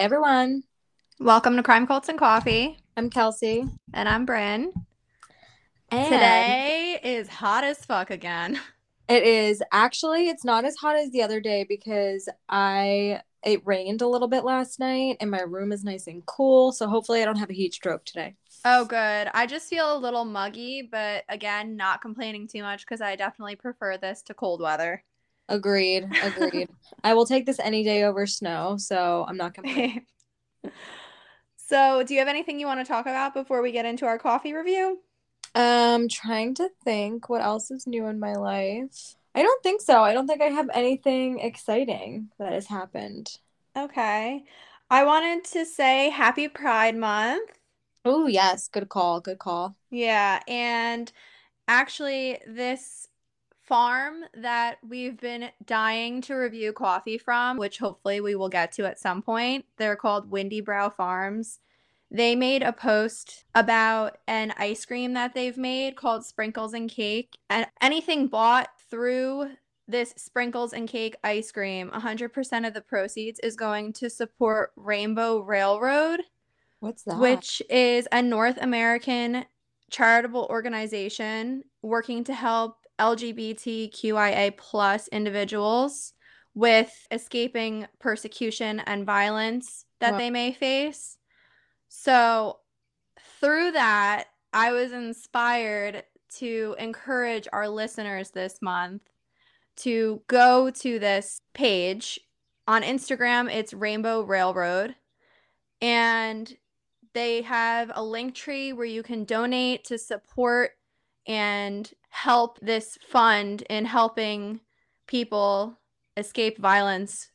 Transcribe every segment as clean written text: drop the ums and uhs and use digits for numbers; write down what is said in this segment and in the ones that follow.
Hi, everyone. Welcome to Crime, Cults, and Coffee. I'm Kelsey. And I'm Brynn. And today is hot as fuck again. It is. Actually, it's not as hot as the other day because it rained a little bit last night and my room is nice and cool. So hopefully I don't have a heat stroke today. Oh, good. I just feel a little muggy, but again, not complaining too much because I definitely prefer this to cold weather. Agreed. I will take this any day over snow, so I'm not complaining. So do you have anything you want to talk about before we get into our coffee review? Trying to think what else is new in my life. I don't think so. I don't think I have anything exciting that has happened. Okay. I wanted to say happy Pride Month. Oh, yes. Good call. Yeah. And actually, this farm that we've been dying to review coffee from, which hopefully we will get to at some point, they're called Windy Brow Farms. They made a post about an ice cream that they've made called Sprinkles and Cake. And anything bought through this Sprinkles and Cake ice cream, 100% of the proceeds is going to support Rainbow Railroad. What's that? Which is a North American charitable organization working to help LGBTQIA plus individuals with escaping persecution and violence that they may face. So through that, I was inspired to encourage our listeners this month to go to this page. On Instagram, it's Rainbow Railroad. And they have a link tree where you can donate to support and help this fund in helping people escape violence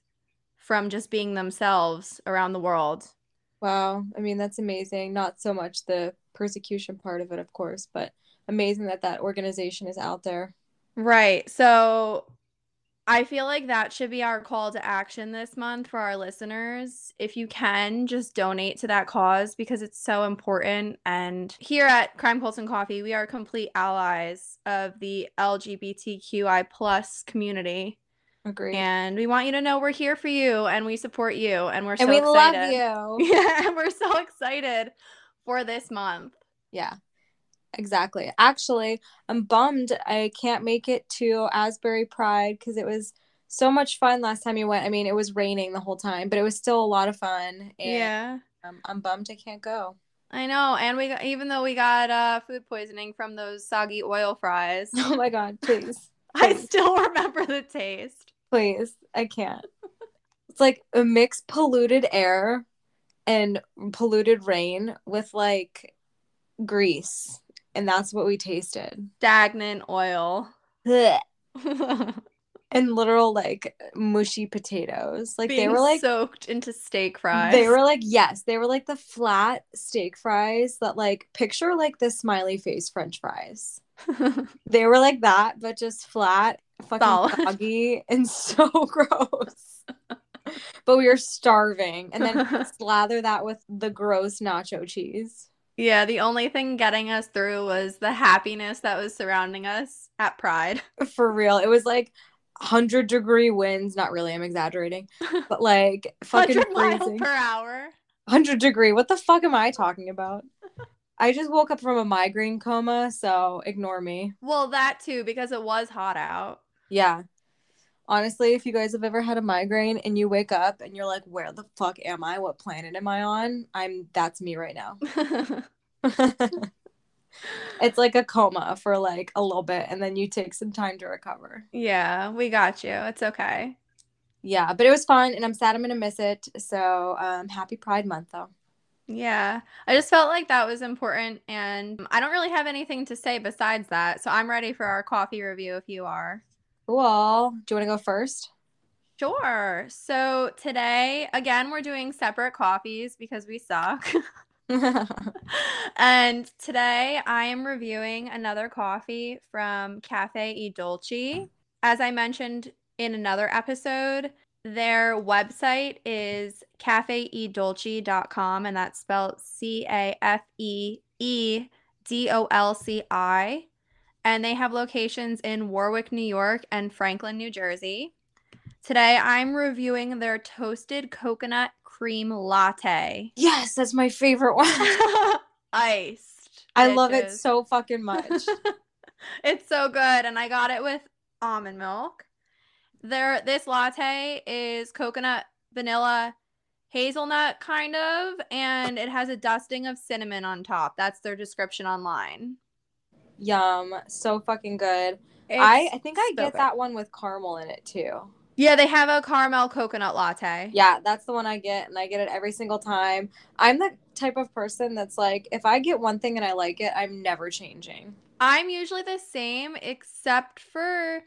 from just being themselves around the world. Wow. I mean, that's amazing. Not so much the persecution part of it, of course, but amazing that that organization is out there. Right. So I feel like that should be our call to action this month for our listeners. If you can, just donate to that cause because it's so important. And here at Crime, Cults, and Coffee, we are complete allies of the LGBTQI plus community. Agreed. And we want you to know we're here for you and we support you and we're so excited. And we love you. Yeah, and we're so excited for this month. Yeah. Exactly. Actually, I'm bummed I can't make it to Asbury Pride because it was so much fun last time you went. I mean, it was raining the whole time, but it was still a lot of fun. And, yeah. I'm bummed I can't go. I know. And even though we got food poisoning from those soggy oil fries. Oh, my God. Please. I still remember the taste. Please. I can't. It's like a mixed polluted air and polluted rain with like grease. And that's what we tasted. Stagnant oil. And literal, like, mushy potatoes. Like, they were, like, soaked into steak fries. They were, like, yes. They were, like, the flat steak fries that, like, picture, like, the smiley face French fries. They were like that, but just flat, fucking soggy, and so gross. But we were starving. And then slather that with the gross nacho cheese. Yeah, the only thing getting us through was the happiness that was surrounding us at Pride. For real. It was like 100-degree winds. Not really, I'm exaggerating. But like fucking 100 freezing. 100 miles per hour. 100-degree. What the fuck am I talking about? I just woke up from a migraine coma, so ignore me. Well, that too, because it was hot out. Yeah. Honestly, if you guys have ever had a migraine and you wake up and you're like, where the fuck am I? What planet am I on? That's me right now. It's like a coma for like a little bit and then you take some time to recover. Yeah, we got you. It's okay. Yeah, but it was fun and I'm sad I'm going to miss it. So happy Pride Month though. Yeah, I just felt like that was important and I don't really have anything to say besides that. So I'm ready for our coffee review if you are. Cool. Do you want to go first? Sure. So today, again, we're doing separate coffees because we suck. And today I am reviewing another coffee from Cafe E-Dolci. As I mentioned in another episode, their website is cafeedolci.com and that's spelled CAFEEDOLCI. And they have locations in Warwick, New York, and Franklin, New Jersey. Today, I'm reviewing their toasted coconut cream latte. Yes, that's my favorite one. Iced. I love it so fucking much. It's so good. And I got it with almond milk. This latte is coconut, vanilla, hazelnut kind of, and it has a dusting of cinnamon on top. That's their description online. Yum. So fucking good. I think I get that one with caramel in it too. Yeah, they have a caramel coconut latte. Yeah, that's the one I get, and I get it every single time. I'm the type of person that's like, if I get one thing and I like it, I'm never changing. I'm usually the same, except for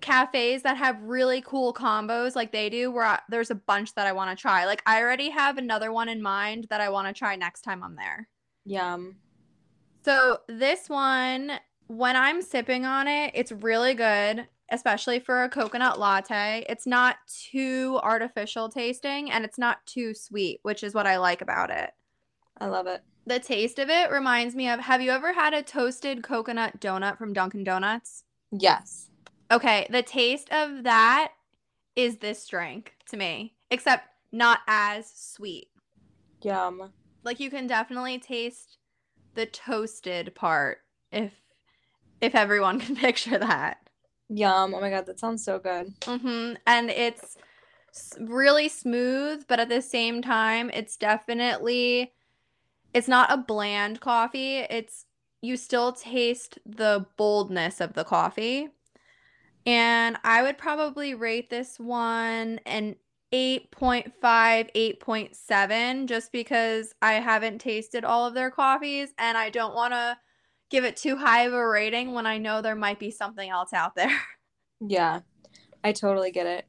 cafes that have really cool combos like they do, where there's a bunch that I want to try. Like, I already have another one in mind that I want to try next time I'm there. Yum. So this one, when I'm sipping on it, it's really good, especially for a coconut latte. It's not too artificial tasting, and it's not too sweet, which is what I like about it. I love it. The taste of it reminds me of, have you ever had a toasted coconut donut from Dunkin' Donuts? Yes. Okay, the taste of that is this drink to me, except not as sweet. Yum. Like, you can definitely taste the toasted part, if everyone can picture that. Yum. Oh my god, that sounds so good. Mm-hmm. And it's really smooth, but at the same time, it's not a bland coffee. You still taste the boldness of the coffee. And I would probably rate this one an 8.5, 8.7, just because I haven't tasted all of their coffees, and I don't want to give it too high of a rating when I know there might be something else out there. Yeah, I totally get it.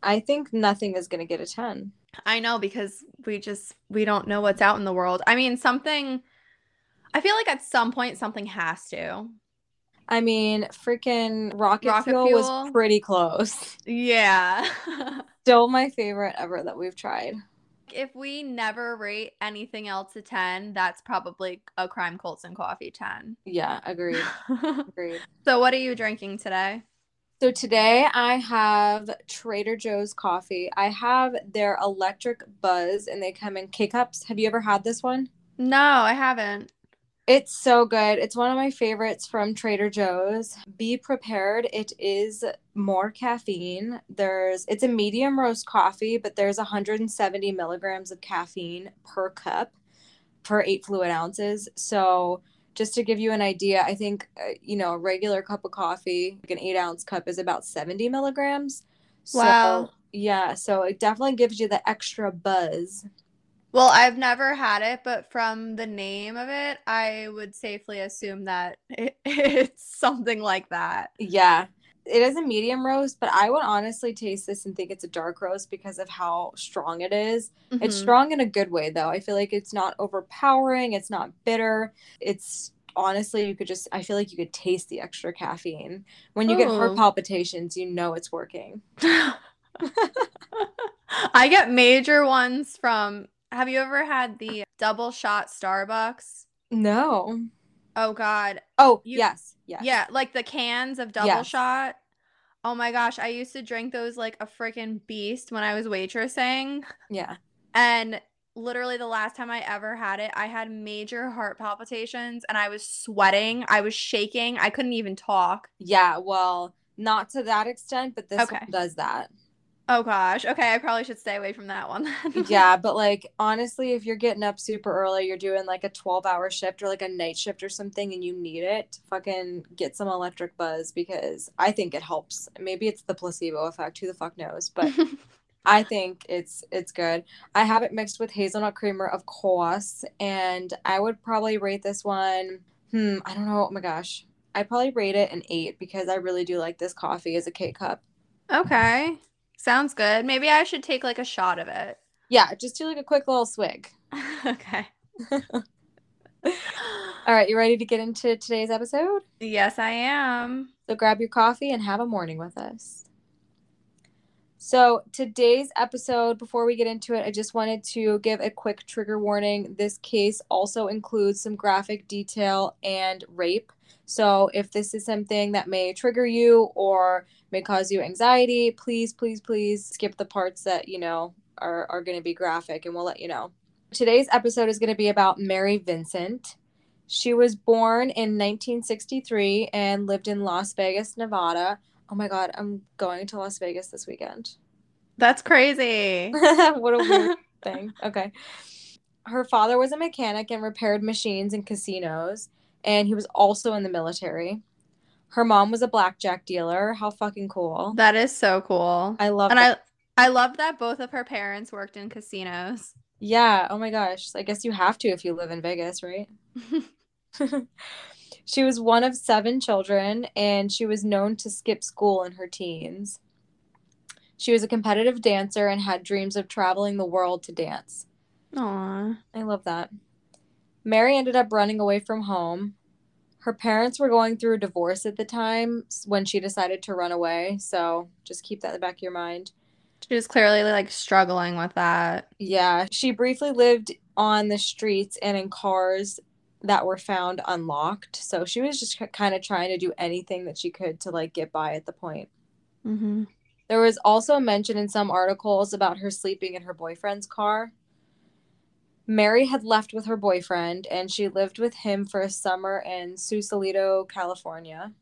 I think nothing is going to get a 10. I know, because we don't know what's out in the world. I mean, I feel like at some point something has to. I mean, freaking Rocket Fuel was pretty close. Yeah. Still my favorite ever that we've tried. If we never rate anything else a 10, that's probably a Crime Colts and Coffee 10. Yeah, agreed. Agreed. So what are you drinking today? So today I have Trader Joe's coffee. I have their Electric Buzz, and they come in K-Cups. Have you ever had this one? No, I haven't. It's so good. It's one of my favorites from Trader Joe's. Be prepared. It is more caffeine. It's a medium roast coffee, but there's 170 milligrams of caffeine per cup per 8 fluid ounces. So just to give you an idea, I think, a regular cup of coffee, like an 8-ounce cup, is about 70 milligrams. Wow. So, yeah. So it definitely gives you the extra buzz. Well, I've never had it, but from the name of it, I would safely assume that it's something like that. Yeah. It is a medium roast, but I would honestly taste this and think it's a dark roast because of how strong it is. Mm-hmm. It's strong in a good way, though. I feel like it's not overpowering. It's not bitter. It's honestly, I feel like you could taste the extra caffeine. When you get heart palpitations, you know it's working. I get major ones from... Have you ever had the double shot Starbucks? No. Oh, God. Oh, yes. Yeah, like the cans of double shot. Oh, my gosh. I used to drink those like a freaking beast when I was waitressing. Yeah. And literally the last time I ever had it, I had major heart palpitations, and I was sweating. I was shaking. I couldn't even talk. Yeah, well, not to that extent, but this one does that. Oh, gosh. Okay, I probably should stay away from that one then. Yeah, but, like, honestly, if you're getting up super early, you're doing, like, a 12-hour shift or, like, a night shift or something, and you need it, fucking get some Electric Buzz, because I think it helps. Maybe it's the placebo effect. Who the fuck knows? But I think it's good. I have it mixed with hazelnut creamer, of course, and I would probably rate this one, I don't know. Oh, my gosh. I'd probably rate it an 8 because I really do like this coffee as a K-Cup. Okay. Sounds good. Maybe I should take, like, a shot of it. Yeah, just do, like, a quick little swig. Okay. All right, you ready to get into today's episode? Yes, I am. So grab your coffee and have a morning with us. So today's episode, before we get into it, I just wanted to give a quick trigger warning. This case also includes some graphic detail and rape. So if this is something that may trigger you or may cause you anxiety, please, please, please skip the parts that, are going to be graphic, and we'll let you know. Today's episode is going to be about Mary Vincent. She was born in 1963 and lived in Las Vegas, Nevada. Oh my God, I'm going to Las Vegas this weekend. That's crazy. What a weird thing. Okay. Her father was a mechanic and repaired machines in casinos, and he was also in the military. Her mom was a blackjack dealer. How fucking cool. That is so cool. I love that. I love that both of her parents worked in casinos. Yeah. Oh my gosh. I guess you have to if you live in Vegas, right? She was one of 7 children, and she was known to skip school in her teens. She was a competitive dancer and had dreams of traveling the world to dance. Aww. I love that. Mary ended up running away from home. Her parents were going through a divorce at the time when she decided to run away, so just keep that in the back of your mind. She was clearly, like, struggling with that. Yeah. She briefly lived on the streets and in cars that were found unlocked, so she was just kind of trying to do anything that she could to, like, get by at the point. Mm-hmm. There was also mention in some articles about her sleeping in her boyfriend's car. Mary had left with her boyfriend, and she lived with him for a summer in Sausalito, California.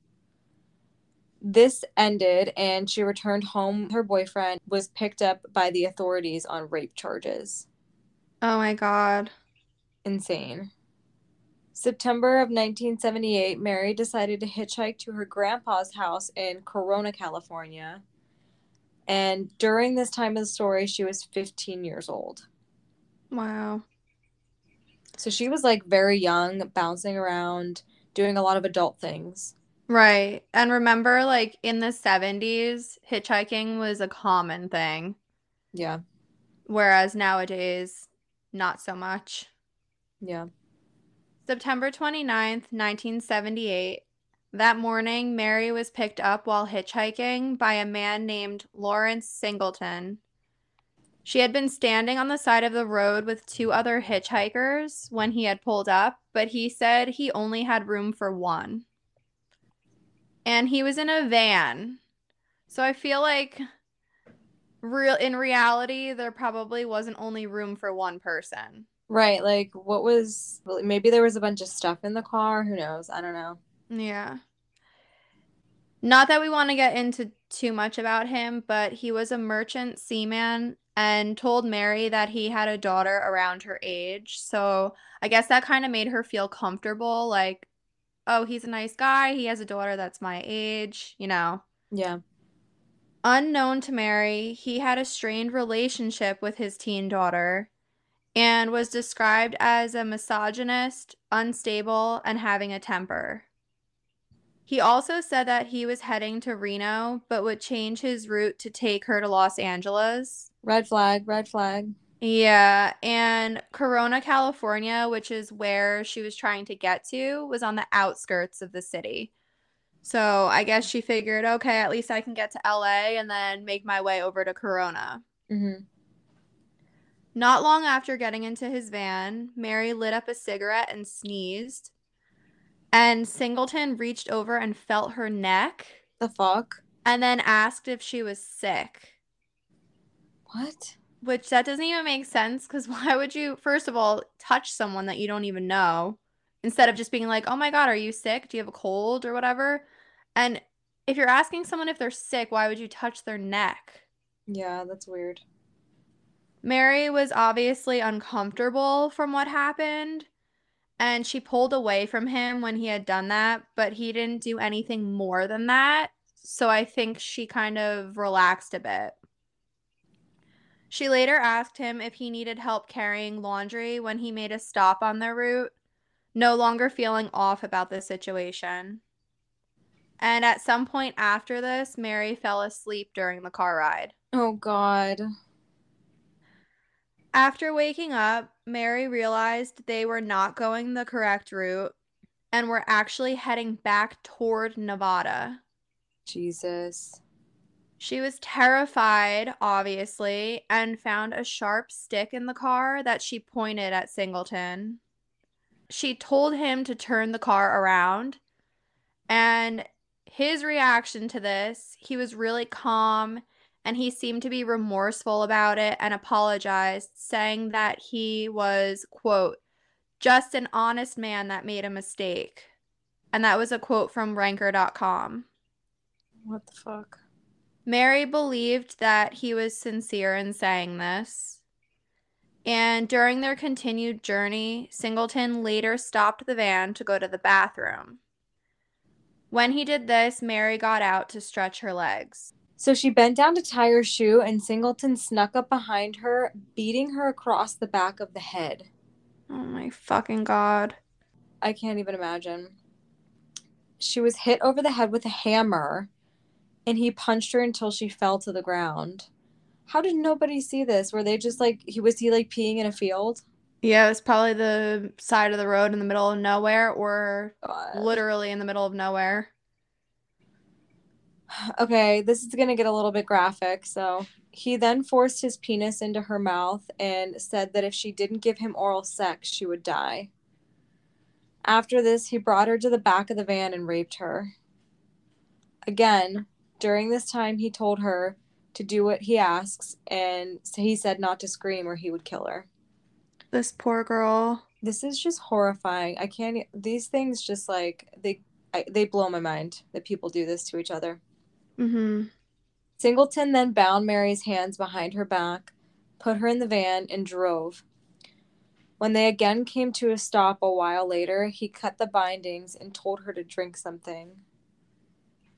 This ended, and she returned home. Her boyfriend was picked up by the authorities on rape charges. Oh, my God. Insane. September of 1978, Mary decided to hitchhike to her grandpa's house in Corona, California. And during this time of the story, she was 15 years old. Wow. So she was, like, very young, bouncing around, doing a lot of adult things. Right. And remember, like, in the 70s, hitchhiking was a common thing. Yeah. Whereas nowadays, not so much. Yeah. September 29th, 1978. That morning, Mary was picked up while hitchhiking by a man named Lawrence Singleton. She had been standing on the side of the road with 2 other hitchhikers when he had pulled up, but he said he only had room for 1. And he was in a van. So I feel like in reality, there probably wasn't only room for 1 person. Right. Like, maybe there was a bunch of stuff in the car. Who knows? I don't know. Yeah. Not that we want to get into too much about him, but he was a merchant seaman and told Mary that he had a daughter around her age. So I guess that kind of made her feel comfortable. Like, oh, he's a nice guy. He has a daughter that's my age, you know. Yeah. Unknown to Mary, he had a strained relationship with his teen daughter and was described as a misogynist, unstable, and having a temper. He also said that he was heading to Reno, but would change his route to take her to Los Angeles. Red flag, red flag. Yeah, and Corona, California, which is where she was trying to get to, was on the outskirts of the city. So I guess she figured, okay, at least I can get to LA and then make my way over to Corona. Mm-hmm. Not long after getting into his van, Mary lit up a cigarette and sneezed. And Singleton reached over and felt her neck. The fuck? And then asked if she was sick. What? Which, that doesn't even make sense, because why would you, first of all, touch someone that you don't even know, instead of just being like, oh my God, are you sick? Do you have a cold or whatever? And if you're asking someone if they're sick, why would you touch their neck? Yeah, that's weird. Mary was obviously uncomfortable from what happened. And she pulled away from him when he had done that, but he didn't do anything more than that. So I think she kind of relaxed a bit. She later asked him if he needed help carrying laundry when he made a stop on their route, no longer feeling off about the situation. And at some point after this, Mary fell asleep during the car ride. Oh, God. After waking up, Mary realized they were not going the correct route and were actually heading back toward Nevada. Jesus. She was terrified, obviously, and found a sharp stick in the car that she pointed at Singleton. She told him to turn the car around, and his reaction to this, he was really calm and he seemed to be remorseful about it and apologized, saying that he was, quote, just an honest man that made a mistake. And that was a quote from Ranker.com. What the fuck? Mary believed that he was sincere in saying this. And during their continued journey, Singleton later stopped the van to go to the bathroom. When he did this, Mary got out to stretch her legs. So she bent down to tie her shoe, and Singleton snuck up behind her, beating her across the back of the head. Oh my fucking God. I can't even imagine. She was hit over the head with a hammer, and he punched her until she fell to the ground. How did nobody see this? Were they just like, was he peeing in a field? Yeah, it was probably the side of the road in the middle of nowhere, or literally in the middle of nowhere. Okay, this is going to get a little bit graphic. So he then forced his penis into her mouth and said that if she didn't give him oral sex, she would die. After this, he brought her to the back of the van and raped her. Again, during this time, he told her to do what he asks, and so he said not to scream or he would kill her. This poor girl. This is just horrifying. I can't. These things just like they blow my mind that people do this to each other. Mm-hmm. Singleton then bound Mary's hands behind her back, put her in the van, and drove. When they again came to a stop a while later, he cut the bindings and told her to drink something.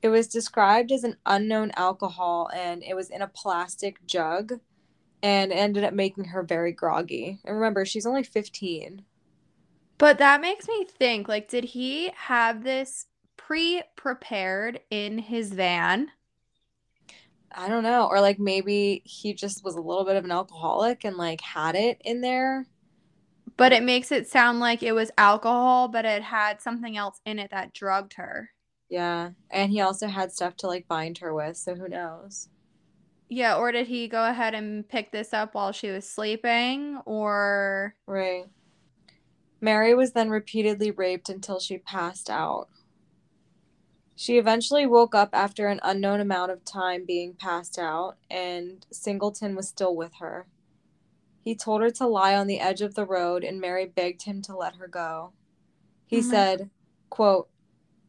It was described as an unknown alcohol, and it was in a plastic jug, and ended up making her very groggy. And remember, she's only 15. But that makes me think, like, did he have this pre-prepared in his van? I don't know. Or, like, maybe he just was a little bit of an alcoholic and, like, had it in there. But it makes it sound like it was alcohol, but it had something else in it that drugged her. Yeah, and he also had stuff to, like, bind her with, so who knows? Yeah, or did he go ahead and pick this up while she was sleeping, or... Right. Mary was then repeatedly raped until she passed out. She eventually woke up after an unknown amount of time being passed out, and Singleton was still with her. He told her to lie on the edge of the road, and Mary begged him to let her go. He said, quote,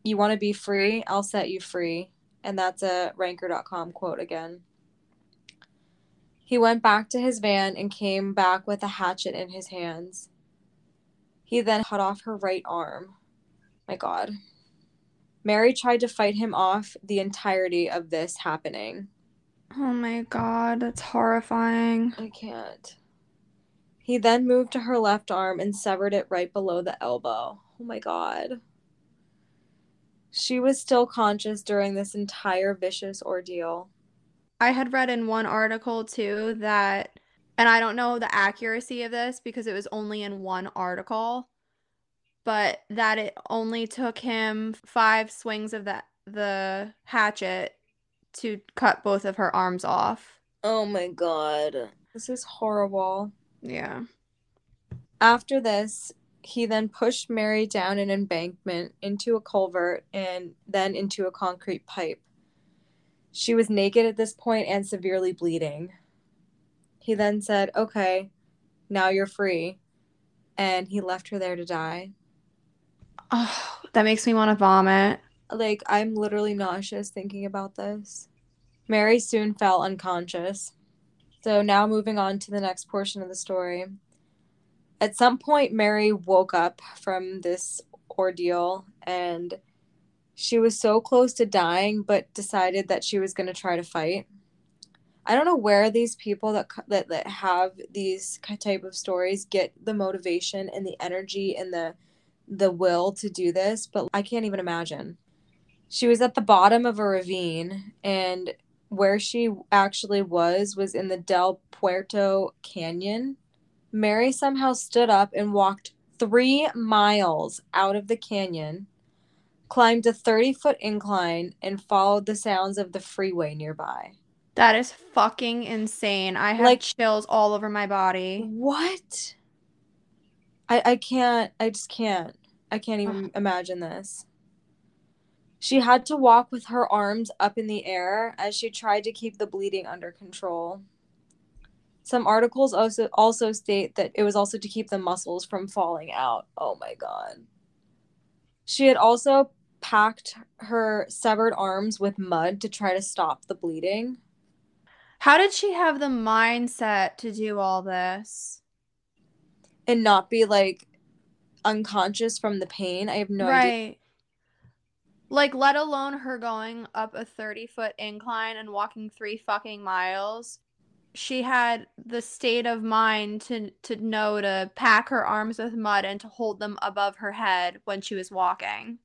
"You want to be free? I'll set you free." And that's a Ranker.com quote again. He went back to his van and came back with a hatchet in his hands. He then cut off her right arm. My God. Mary tried to fight him off the entirety of this happening. Oh my God, that's horrifying. I can't. He then moved to her left arm and severed it right below the elbow. Oh my God. She was still conscious during this entire vicious ordeal. I had read in one article, too, that, and I don't know the accuracy of this because it was only in one article, but that it only took him 5 swings of the hatchet to cut both of her arms off. Oh, my God. This is horrible. Yeah. After this, he then pushed Mary down an embankment into a culvert and then into a concrete pipe. She was naked at this point and severely bleeding. He then said, "Okay, now you're free." And he left her there to die. Oh, that makes me want to vomit. Like, I'm literally nauseous thinking about this. Mary soon fell unconscious. So now moving on to the next portion of the story. At some point, Mary woke up from this ordeal, and she was so close to dying, but decided that she was going to try to fight. I don't know where these people that have these type of stories get the motivation and the energy and the will to do this, but I can't even imagine. She was at the bottom of a ravine, and where she actually was in the Del Puerto Canyon. Mary somehow stood up and walked 3 miles out of the canyon, climbed a 30-foot incline, and followed the sounds of the freeway nearby. That is fucking insane. I have, like, chills all over my body. What? I can't. I just can't. I can't even imagine this. She had to walk with her arms up in the air as she tried to keep the bleeding under control. Some articles also state that it was also to keep the muscles from falling out. Oh my God. She had also packed her severed arms with mud to try to stop the bleeding. How did she have the mindset to do all this? And not be, like, unconscious from the pain? I have no idea. Like, let alone her going up a 30-foot incline and walking 3 fucking miles. She had the state of mind to know to pack her arms with mud and to hold them above her head when she was walking.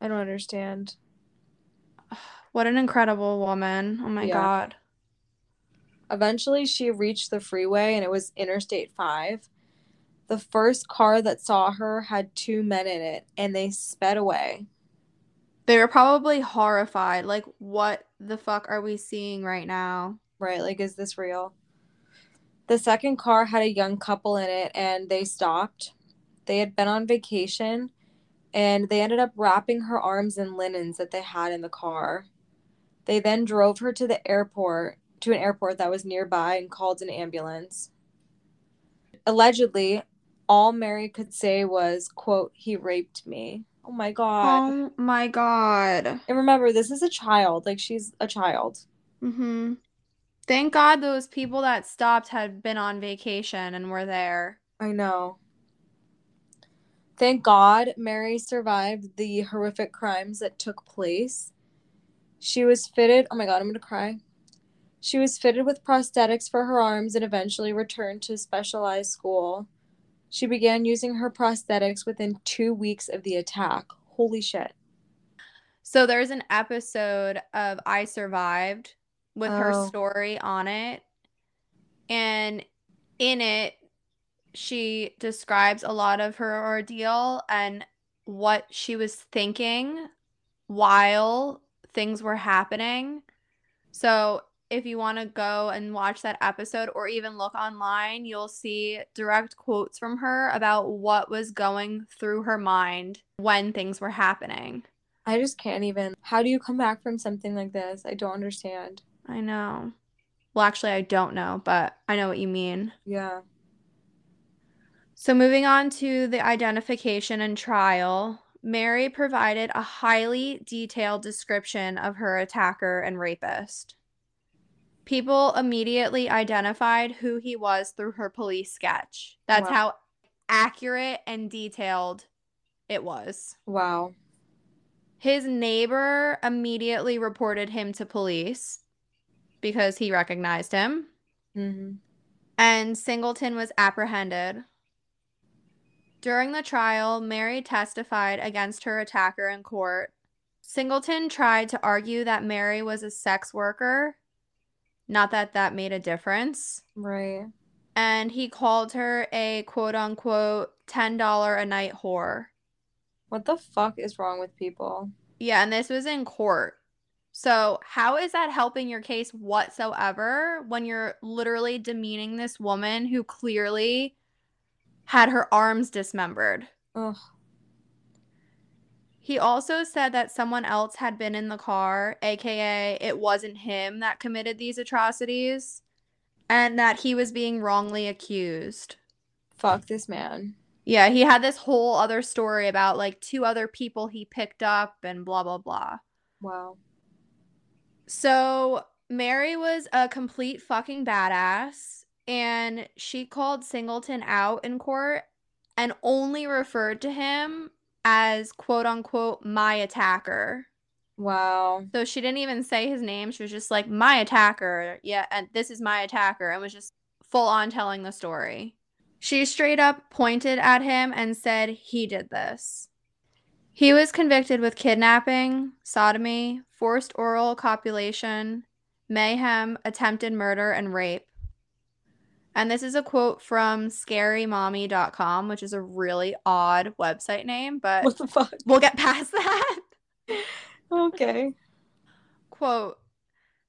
I don't understand. What an incredible woman. Oh, my God. Eventually, she reached the freeway, and it was Interstate 5. The first car that saw her had 2 men in it, and they sped away. They were probably horrified. Like, what the fuck are we seeing right now? Right, like, is this real? The second car had a young couple in it, and they stopped. They had been on vacation, and they ended up wrapping her arms in linens that they had in the car. They then drove her to the airport, to an airport that was nearby, and called an ambulance. Allegedly, all Mary could say was, quote, "He raped me." Oh, my God. Oh, my God. And remember, this is a child. Like, she's a child. Mm-hmm. Thank God those people that stopped had been on vacation and were there. I know. Thank God Mary survived the horrific crimes that took place. She was fitted... Oh, my God, I'm going to cry. She was fitted with prosthetics for her arms and eventually returned to specialized school. She began using her prosthetics within 2 weeks of the attack. Holy shit. So there's an episode of I Survived with her story on it. And in it, she describes a lot of her ordeal and what she was thinking while things were happening. So if you want to go and watch that episode or even look online, you'll see direct quotes from her about what was going through her mind when things were happening. I just can't even. How do you come back from something like this? I don't understand. I know. Well, actually, I don't know, but I know what you mean. Yeah. So moving on to the identification and trial, Mary provided a highly detailed description of her attacker and rapist. People immediately identified who he was through her police sketch. That's how accurate and detailed it was. Wow. His neighbor immediately reported him to police because he recognized him. Mm-hmm. And Singleton was apprehended. During the trial, Mary testified against her attacker in court. Singleton tried to argue that Mary was a sex worker. Not that that made a difference. Right. And he called her a quote-unquote $10-a-night whore. What the fuck is wrong with people? Yeah, and this was in court. So how is that helping your case whatsoever when you're literally demeaning this woman who clearly had her arms dismembered? Ugh. He also said that someone else had been in the car, a.k.a. it wasn't him that committed these atrocities, and that he was being wrongly accused. Fuck this man. Yeah, he had this whole other story about, like, 2 other people he picked up and blah, blah, blah. Wow. So Mary was a complete fucking badass, and she called Singleton out in court and only referred to him as quote-unquote my attacker. Wow. So she didn't even say his name. She was just like, my attacker. Yeah, and this is my attacker. And was just full-on telling the story. She straight up pointed at him and said he did this. He was convicted with kidnapping, sodomy, forced oral copulation, mayhem, attempted murder, and rape. And this is a quote from ScaryMommy.com, which is a really odd website name, but what the fuck? We'll get past that. Okay. Quote,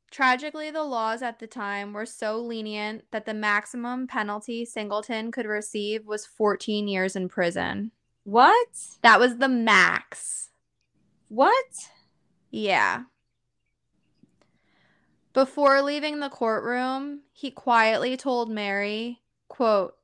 tragically, the laws at the time were so lenient that the maximum penalty Singleton could receive was 14 years in prison. What? That was the max. What? Yeah. Before leaving the courtroom, he quietly told Mary, quote,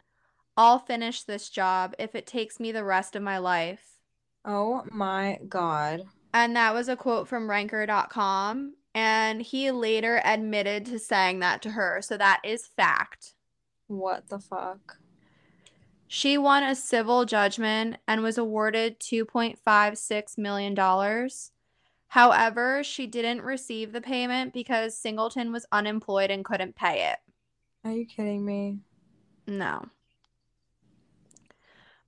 "I'll finish this job if it takes me the rest of my life." Oh my God. And that was a quote from Ranker.com. And he later admitted to saying that to her. So that is fact. What the fuck? She won a civil judgment and was awarded $2.56 million. However, she didn't receive the payment because Singleton was unemployed and couldn't pay it. Are you kidding me? No.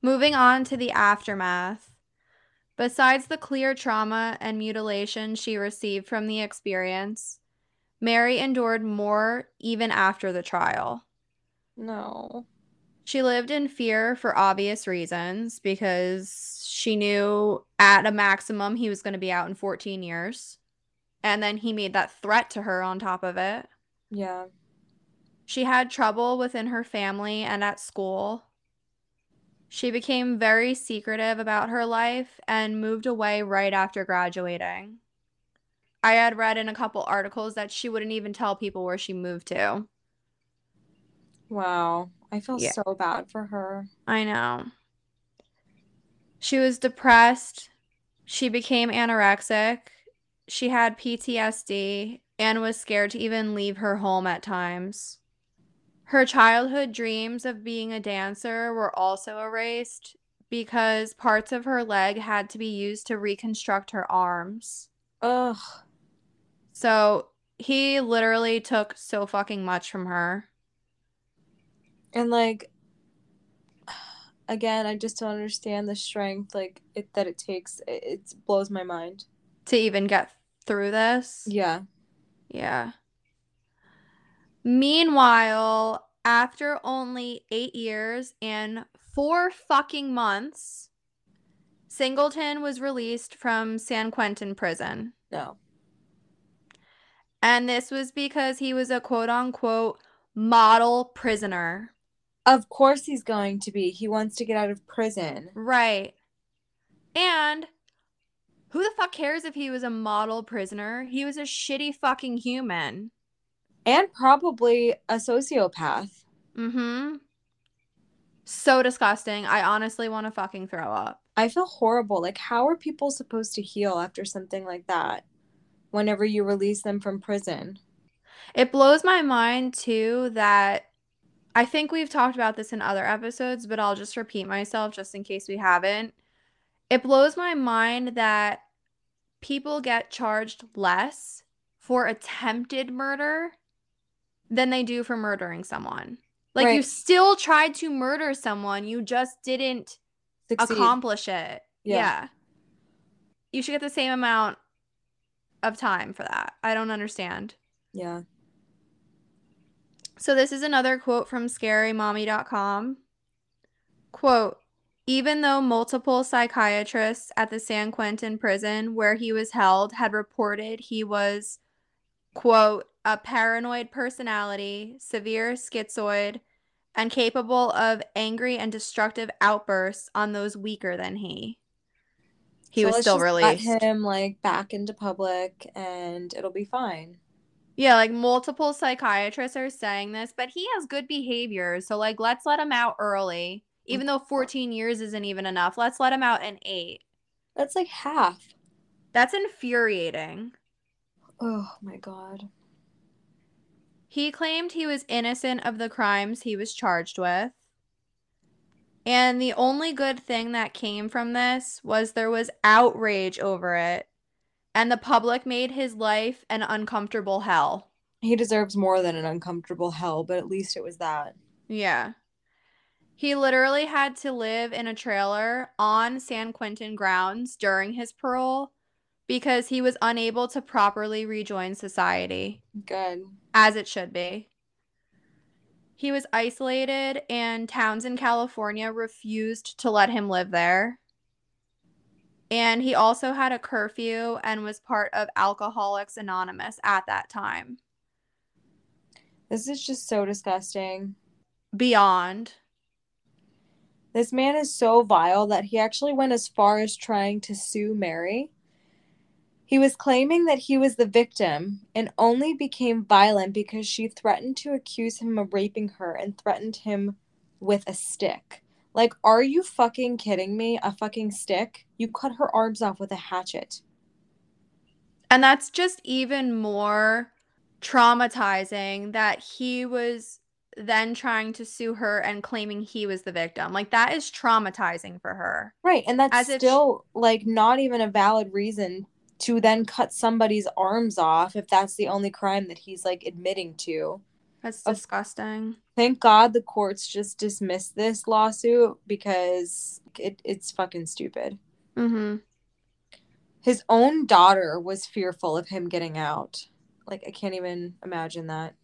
Moving on to the aftermath. Besides the clear trauma and mutilation she received from the experience, Mary endured more even after the trial. No. She lived in fear for obvious reasons because she knew at a maximum he was going to be out in 14 years. And then he made that threat to her on top of it. Yeah. She had trouble within her family and at school. She became very secretive about her life and moved away right after graduating. I had read in a couple articles that she wouldn't even tell people where she moved to. Wow. I feel so bad for her. I know. She was depressed. She became anorexic. She had PTSD and was scared to even leave her home at times. Her childhood dreams of being a dancer were also erased because parts of her leg had to be used to reconstruct her arms. Ugh. So he literally took so fucking much from her. And, like, again, I just don't understand the strength, like, that it takes. It blows my mind. To even get through this? Yeah. Yeah. Meanwhile, after only 8 years and 4 fucking months, Singleton was released from San Quentin prison. No. And this was because he was a quote-unquote model prisoner. Of course he's going to be. He wants to get out of prison. Right. And who the fuck cares if he was a model prisoner? He was a shitty fucking human. And probably a sociopath. Mm-hmm. So disgusting. I honestly want to fucking throw up. I feel horrible. Like, how are people supposed to heal after something like that whenever you release them from prison? It blows my mind, too, that I think we've talked about this in other episodes, but I'll just repeat myself just in case we haven't. It blows my mind that people get charged less for attempted murder than they do for murdering someone. Like, right. You still tried to murder someone. You just didn't accomplish it. Yeah. You should get the same amount of time for that. I don't understand. Yeah. So this is another quote from ScaryMommy.com. Quote, "Even though multiple psychiatrists at the San Quentin prison where he was held had reported he was, quote, a paranoid personality, severe schizoid, and capable of angry and destructive outbursts on those weaker than he." He was still released. Let him, like, back into public and it'll be fine. Yeah, like, multiple psychiatrists are saying this, but he has good behavior, so, like, let's let him out early. Even though 14 years isn't even enough, let's let him out in 8. That's, like, half. That's infuriating. Oh, my God. He claimed he was innocent of the crimes he was charged with. And the only good thing that came from this was there was outrage over it. And the public made his life an uncomfortable hell. He deserves more than an uncomfortable hell, but at least it was that. Yeah. He literally had to live in a trailer on San Quentin grounds during his parole because he was unable to properly rejoin society. Good. As it should be. He was isolated, and towns in California refused to let him live there. And he also had a curfew and was part of Alcoholics Anonymous at that time. This is just so disgusting. Beyond. This man is so vile that he actually went as far as trying to sue Mary. He was claiming that he was the victim and only became violent because she threatened to accuse him of raping her and threatened him with a stick. Like, are you fucking kidding me? A fucking stick? You cut her arms off with a hatchet. And that's just even more traumatizing that he was then trying to sue her and claiming he was the victim. like, that is traumatizing for her. Right. And that's still like not even a valid reason to then cut somebody's arms off if that's the only crime that he's like admitting to. That's disgusting. Thank God the courts just dismissed this lawsuit because it's fucking stupid. Mm-hmm. His own daughter was fearful of him getting out. Like, I can't even imagine that.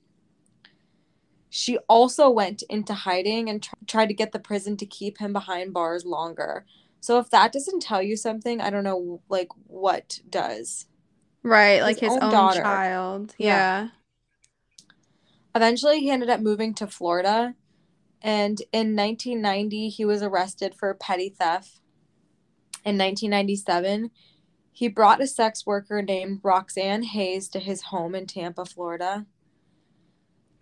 She also went into hiding and tried to get the prison to keep him behind bars longer. So if that doesn't tell you something, I don't know, like, what does. Right, like his own child. Yeah. Eventually, he ended up moving to Florida. And in 1990, he was arrested for petty theft. In 1997, he brought a sex worker named Roxanne Hayes to his home in Tampa, Florida.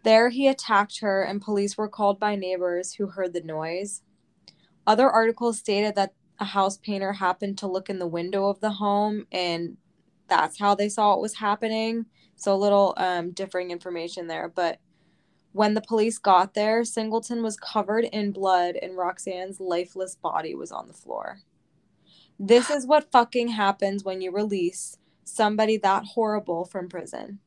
There, he attacked her, and police were called by neighbors who heard the noise. Other articles stated that a house painter happened to look in the window of the home, and that's how they saw it was happening. So a little differing information there. But when the police got there, Singleton was covered in blood, and Roxanne's lifeless body was on the floor. This is what fucking happens when you release somebody that horrible from prison.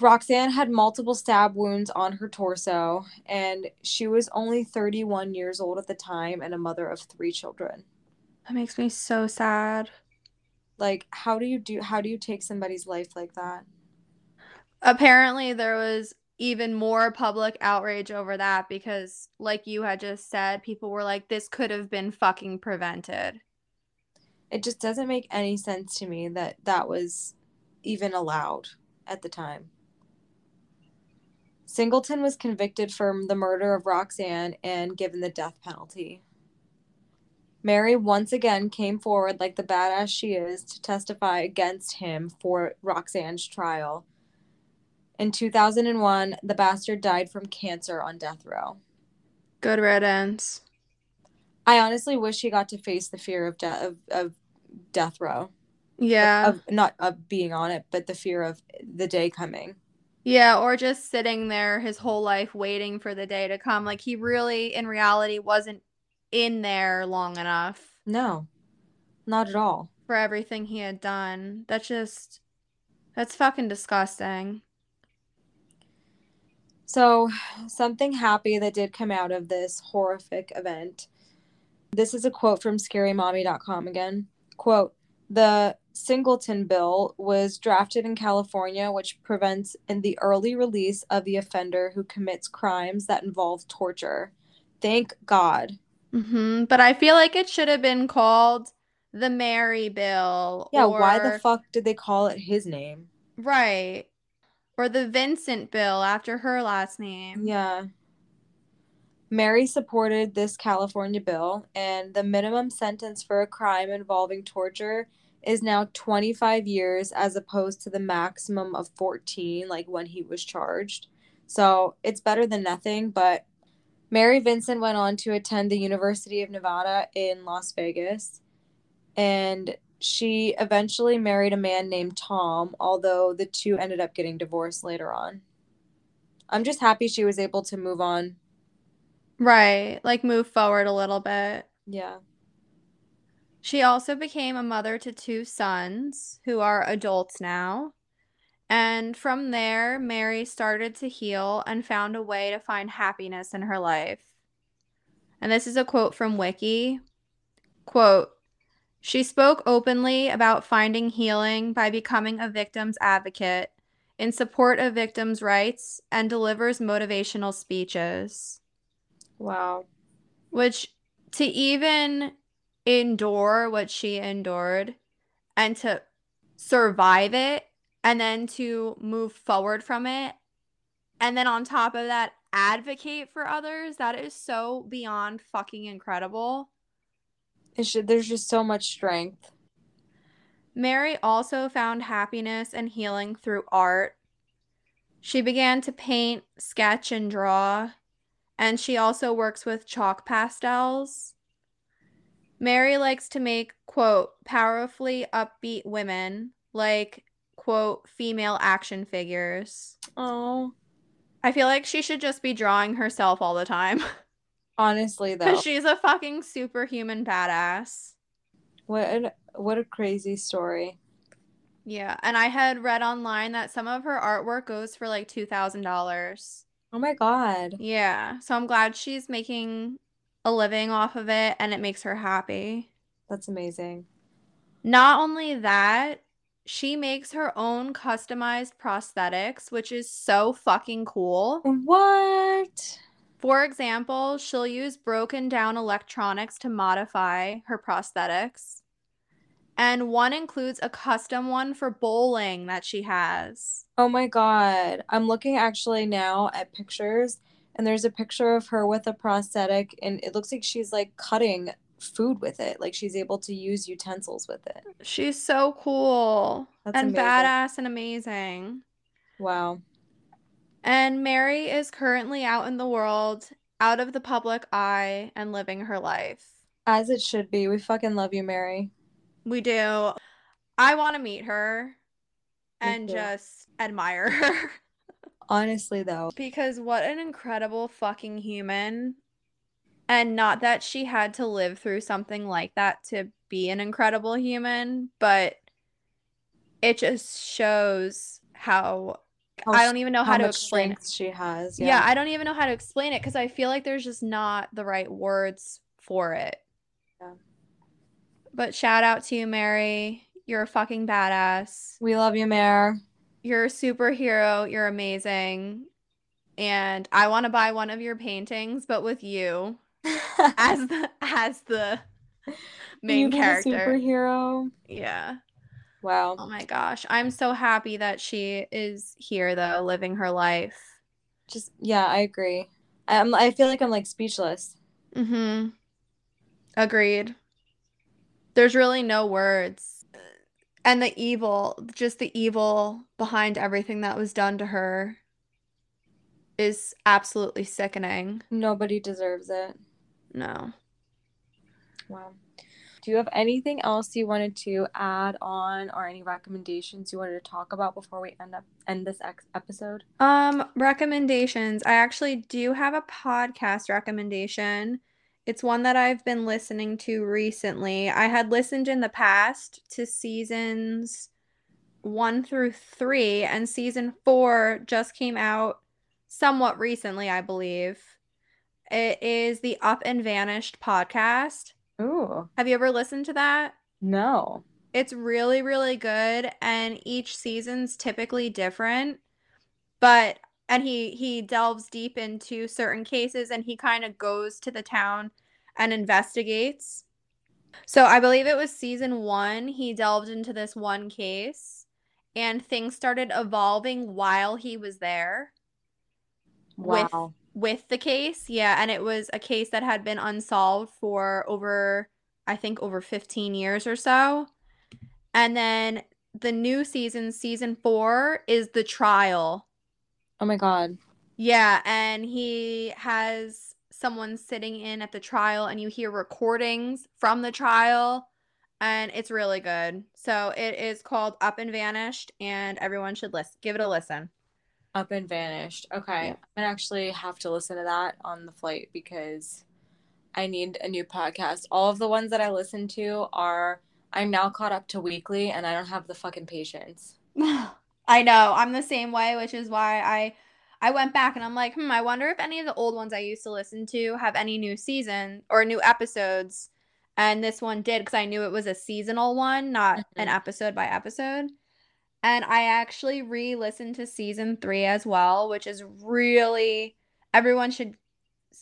Roxanne had multiple stab wounds on her torso, and she was only 31 years old at the time and a mother of 3 children. That makes me so sad. Like, how do you take somebody's life like that? Apparently, there was even more public outrage over that because, like you had just said, people were like, this could have been fucking prevented. It just doesn't make any sense to me that that was even allowed at the time. Singleton was convicted for the murder of Roxanne and given the death penalty. Mary once again came forward like the badass she is to testify against him for Roxanne's trial. In 2001, the bastard died from cancer on death row. Good riddance. I honestly wish he got to face the fear of death row. Yeah. Not of being on it, but the fear of the day coming. Yeah, or just sitting there his whole life waiting for the day to come. Like, he really, in reality, wasn't in there long enough. No, not at all. For everything he had done. That's fucking disgusting. So, something happy that did come out of this horrific event. This is a quote from ScaryMommy.com again. Quote, "The Singleton Bill was drafted in California, which prevents the early release of the offender who commits crimes that involve torture." Thank God. Mm-hmm. But I feel like it should have been called the Mary Bill. Yeah, why the fuck did they call it his name? Right. Or the Vincent Bill after her last name. Yeah. Mary supported this California bill, and the minimum sentence for a crime involving torture is now 25 years as opposed to the maximum of 14, like when he was charged. So it's better than nothing, but Mary Vincent went on to attend the University of Nevada in Las Vegas, and she eventually married a man named Tom, although the two ended up getting divorced later on. I'm just happy she was able to move on. Right, like move forward a little bit. Yeah. She also became a mother to 2 sons who are adults now. And from there, Mary started to heal and found a way to find happiness in her life. And this is a quote from Wiki. Quote, "She spoke openly about finding healing by becoming a victim's advocate in support of victims' rights and delivers motivational speeches." Wow. Which, to even endure what she endured and to survive it and then to move forward from it and then on top of that advocate for others, that is so beyond fucking incredible. There's just so much strength. Mary also found happiness and healing through art. She began to paint, sketch, and draw, and she also works with chalk pastels. Mary likes to make, quote, powerfully upbeat women, like, quote, female action figures. Oh. I feel like she should just be drawing herself all the time. Honestly, though. Because she's a fucking superhuman badass. What a crazy story. Yeah, and I had read online that some of her artwork goes for like $2,000. Oh my God. Yeah, so I'm glad she's making a living off of it and it makes her happy. That's amazing. Not only that, she makes her own customized prosthetics, which is so fucking cool. What? For example, she'll use broken down electronics to modify her prosthetics. And one includes a custom one for bowling that she has. Oh, my God. I'm looking actually now at pictures, and there's a picture of her with a prosthetic, and it looks like she's, like, cutting food with it. Like, she's able to use utensils with it. She's so cool. That's and amazing. Badass and amazing. Wow. And Mary is currently out in the world, out of the public eye, and living her life. As it should be. We fucking love you, Mary. We do. I want to meet her and just admire her. Honestly, though. Because what an incredible fucking human. And not that she had to live through something like that to be an incredible human, but it just shows how I don't even know how to explain it. She has. Yeah, I don't even know how to explain it because I feel like there's just not the right words for it. Yeah. But shout out to you, Mary. You're a fucking badass. We love you, Mare. You're a superhero. You're amazing. And I want to buy one of your paintings, but with you as the main character. Superhero. Yeah. Wow. Oh, my gosh. I'm so happy that she is here, though, living her life. Just, yeah, I agree. I feel like I'm, like, speechless. Mm-hmm. Agreed. There's really no words. And the evil, just the evil behind everything that was done to her is absolutely sickening. Nobody deserves it. No. Wow. Do you have anything else you wanted to add on or any recommendations you wanted to talk about before we end this episode? Recommendations. I actually do have a podcast recommendation. It's one that I've been listening to recently. I had listened in the past to seasons 1 through 3, and season 4 just came out somewhat recently, I believe. It is the Up and Vanished podcast. Ooh. Have you ever listened to that? No. It's really, really good, and each season's typically different, but... And he delves deep into certain cases, and he kind of goes to the town and investigates. So I believe it was season 1. He delved into this one case, and things started evolving while he was there. Wow. With the case. Yeah, and it was a case that had been unsolved for over 15 years or so. And then the new season, season 4, is the trial. Oh, my God. Yeah, and he has someone sitting in at the trial, and you hear recordings from the trial, and it's really good. So it is called Up and Vanished, and everyone should give it a listen. Up and Vanished. Okay. Yeah. I'm going to actually have to listen to that on the flight because I need a new podcast. All of the ones that I listen to I'm now caught up to weekly, and I don't have the fucking patience. I know. I'm the same way, which is why I went back and I'm like, I wonder if any of the old ones I used to listen to have any new season or new episodes. And this one did because I knew it was a seasonal one, not an episode by episode. And I actually re-listened to season 3 as well, which is really – everyone should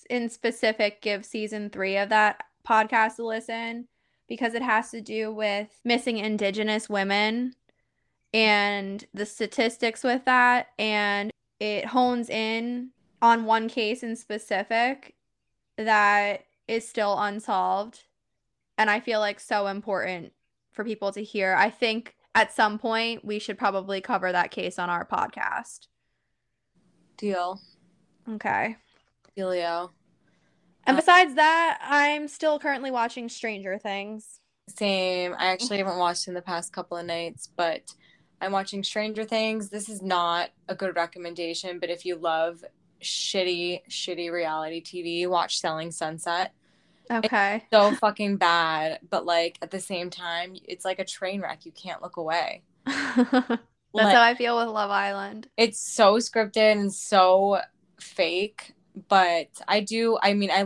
in specific give season 3 of that podcast a listen because it has to do with missing Indigenous women. And the statistics with that, and it hones in on one case in specific that is still unsolved, and I feel like so important for people to hear. I think at some point we should probably cover that case on our podcast. Deal. Okay. Dealio. And besides that, I'm still currently watching Stranger Things. Same. I actually haven't watched in the past couple of nights, but I'm watching Stranger Things. This is not a good recommendation, but if you love shitty reality TV, watch Selling Sunset. Okay. It's so fucking bad, but like at the same time, it's like a train wreck. You can't look away. That's how I feel with Love Island. It's so scripted and so fake, but I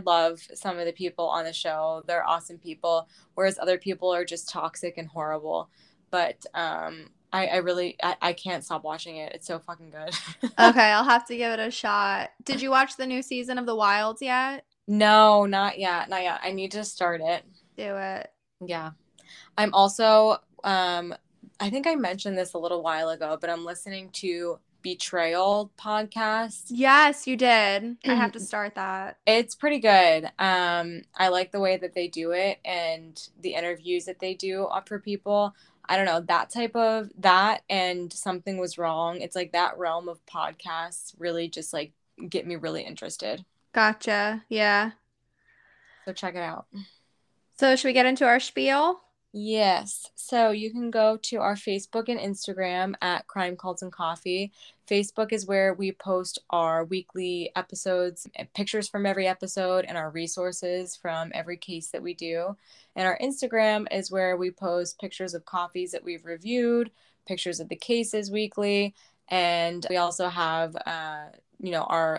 love some of the people on the show. They're awesome people, whereas other people are just toxic and horrible. But I really can't stop watching it. It's so fucking good. Okay, I'll have to give it a shot. Did you watch the new season of The Wilds yet? No, not yet. I need to start it. Do it. Yeah. I'm also, I think I mentioned this a little while ago, but I'm listening to Betrayal podcast. Yes, you did. I have to start that. It's pretty good. I like the way that they do it and the interviews that they do up for people. I don't know, that type of that and Something Was Wrong. It's like that realm of podcasts really just like get me really interested. Gotcha. Yeah. So check it out. So should we get into our spiel? Yes. So you can go to our Facebook and Instagram at Crime Cults and Coffee. Facebook is where we post our weekly episodes, pictures from every episode, and our resources from every case that we do. And our Instagram is where we post pictures of coffees that we've reviewed, pictures of the cases weekly, and we also have our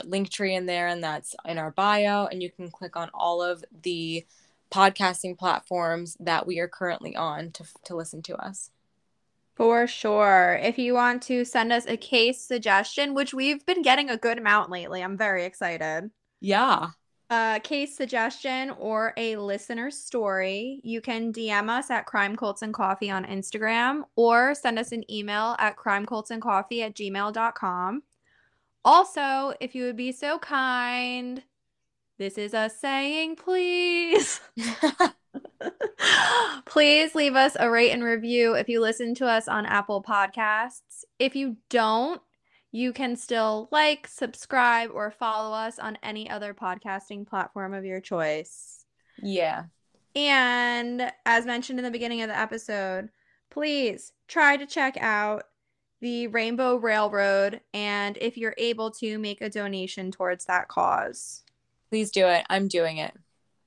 link tree in there, and that's in our bio, and you can click on all of the podcasting platforms that we are currently on to listen to us. For sure. If you want to send us a case suggestion, which we've been getting a good amount lately, I'm very excited. Yeah. Case suggestion or a listener story, you can DM us at Crime Cults and Coffee on Instagram or send us an email at crimecultsandcoffee@gmail.com. Also, if you would be so kind, this is us saying please. Please leave us a rate and review if you listen to us on Apple Podcasts. If you don't, you can still like, subscribe, or follow us on any other podcasting platform of your choice. Yeah. And as mentioned in the beginning of the episode, please try to check out the Rainbow Railroad, and if you're able to, make a donation towards that cause. Please do it. I'm doing it.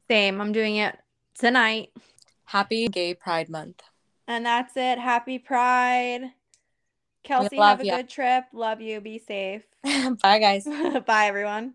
Same. I'm doing it tonight. Happy Gay Pride Month. And that's it. Happy Pride. Kelsey, have a good trip. Love you. Be safe. Bye, guys. Bye, everyone.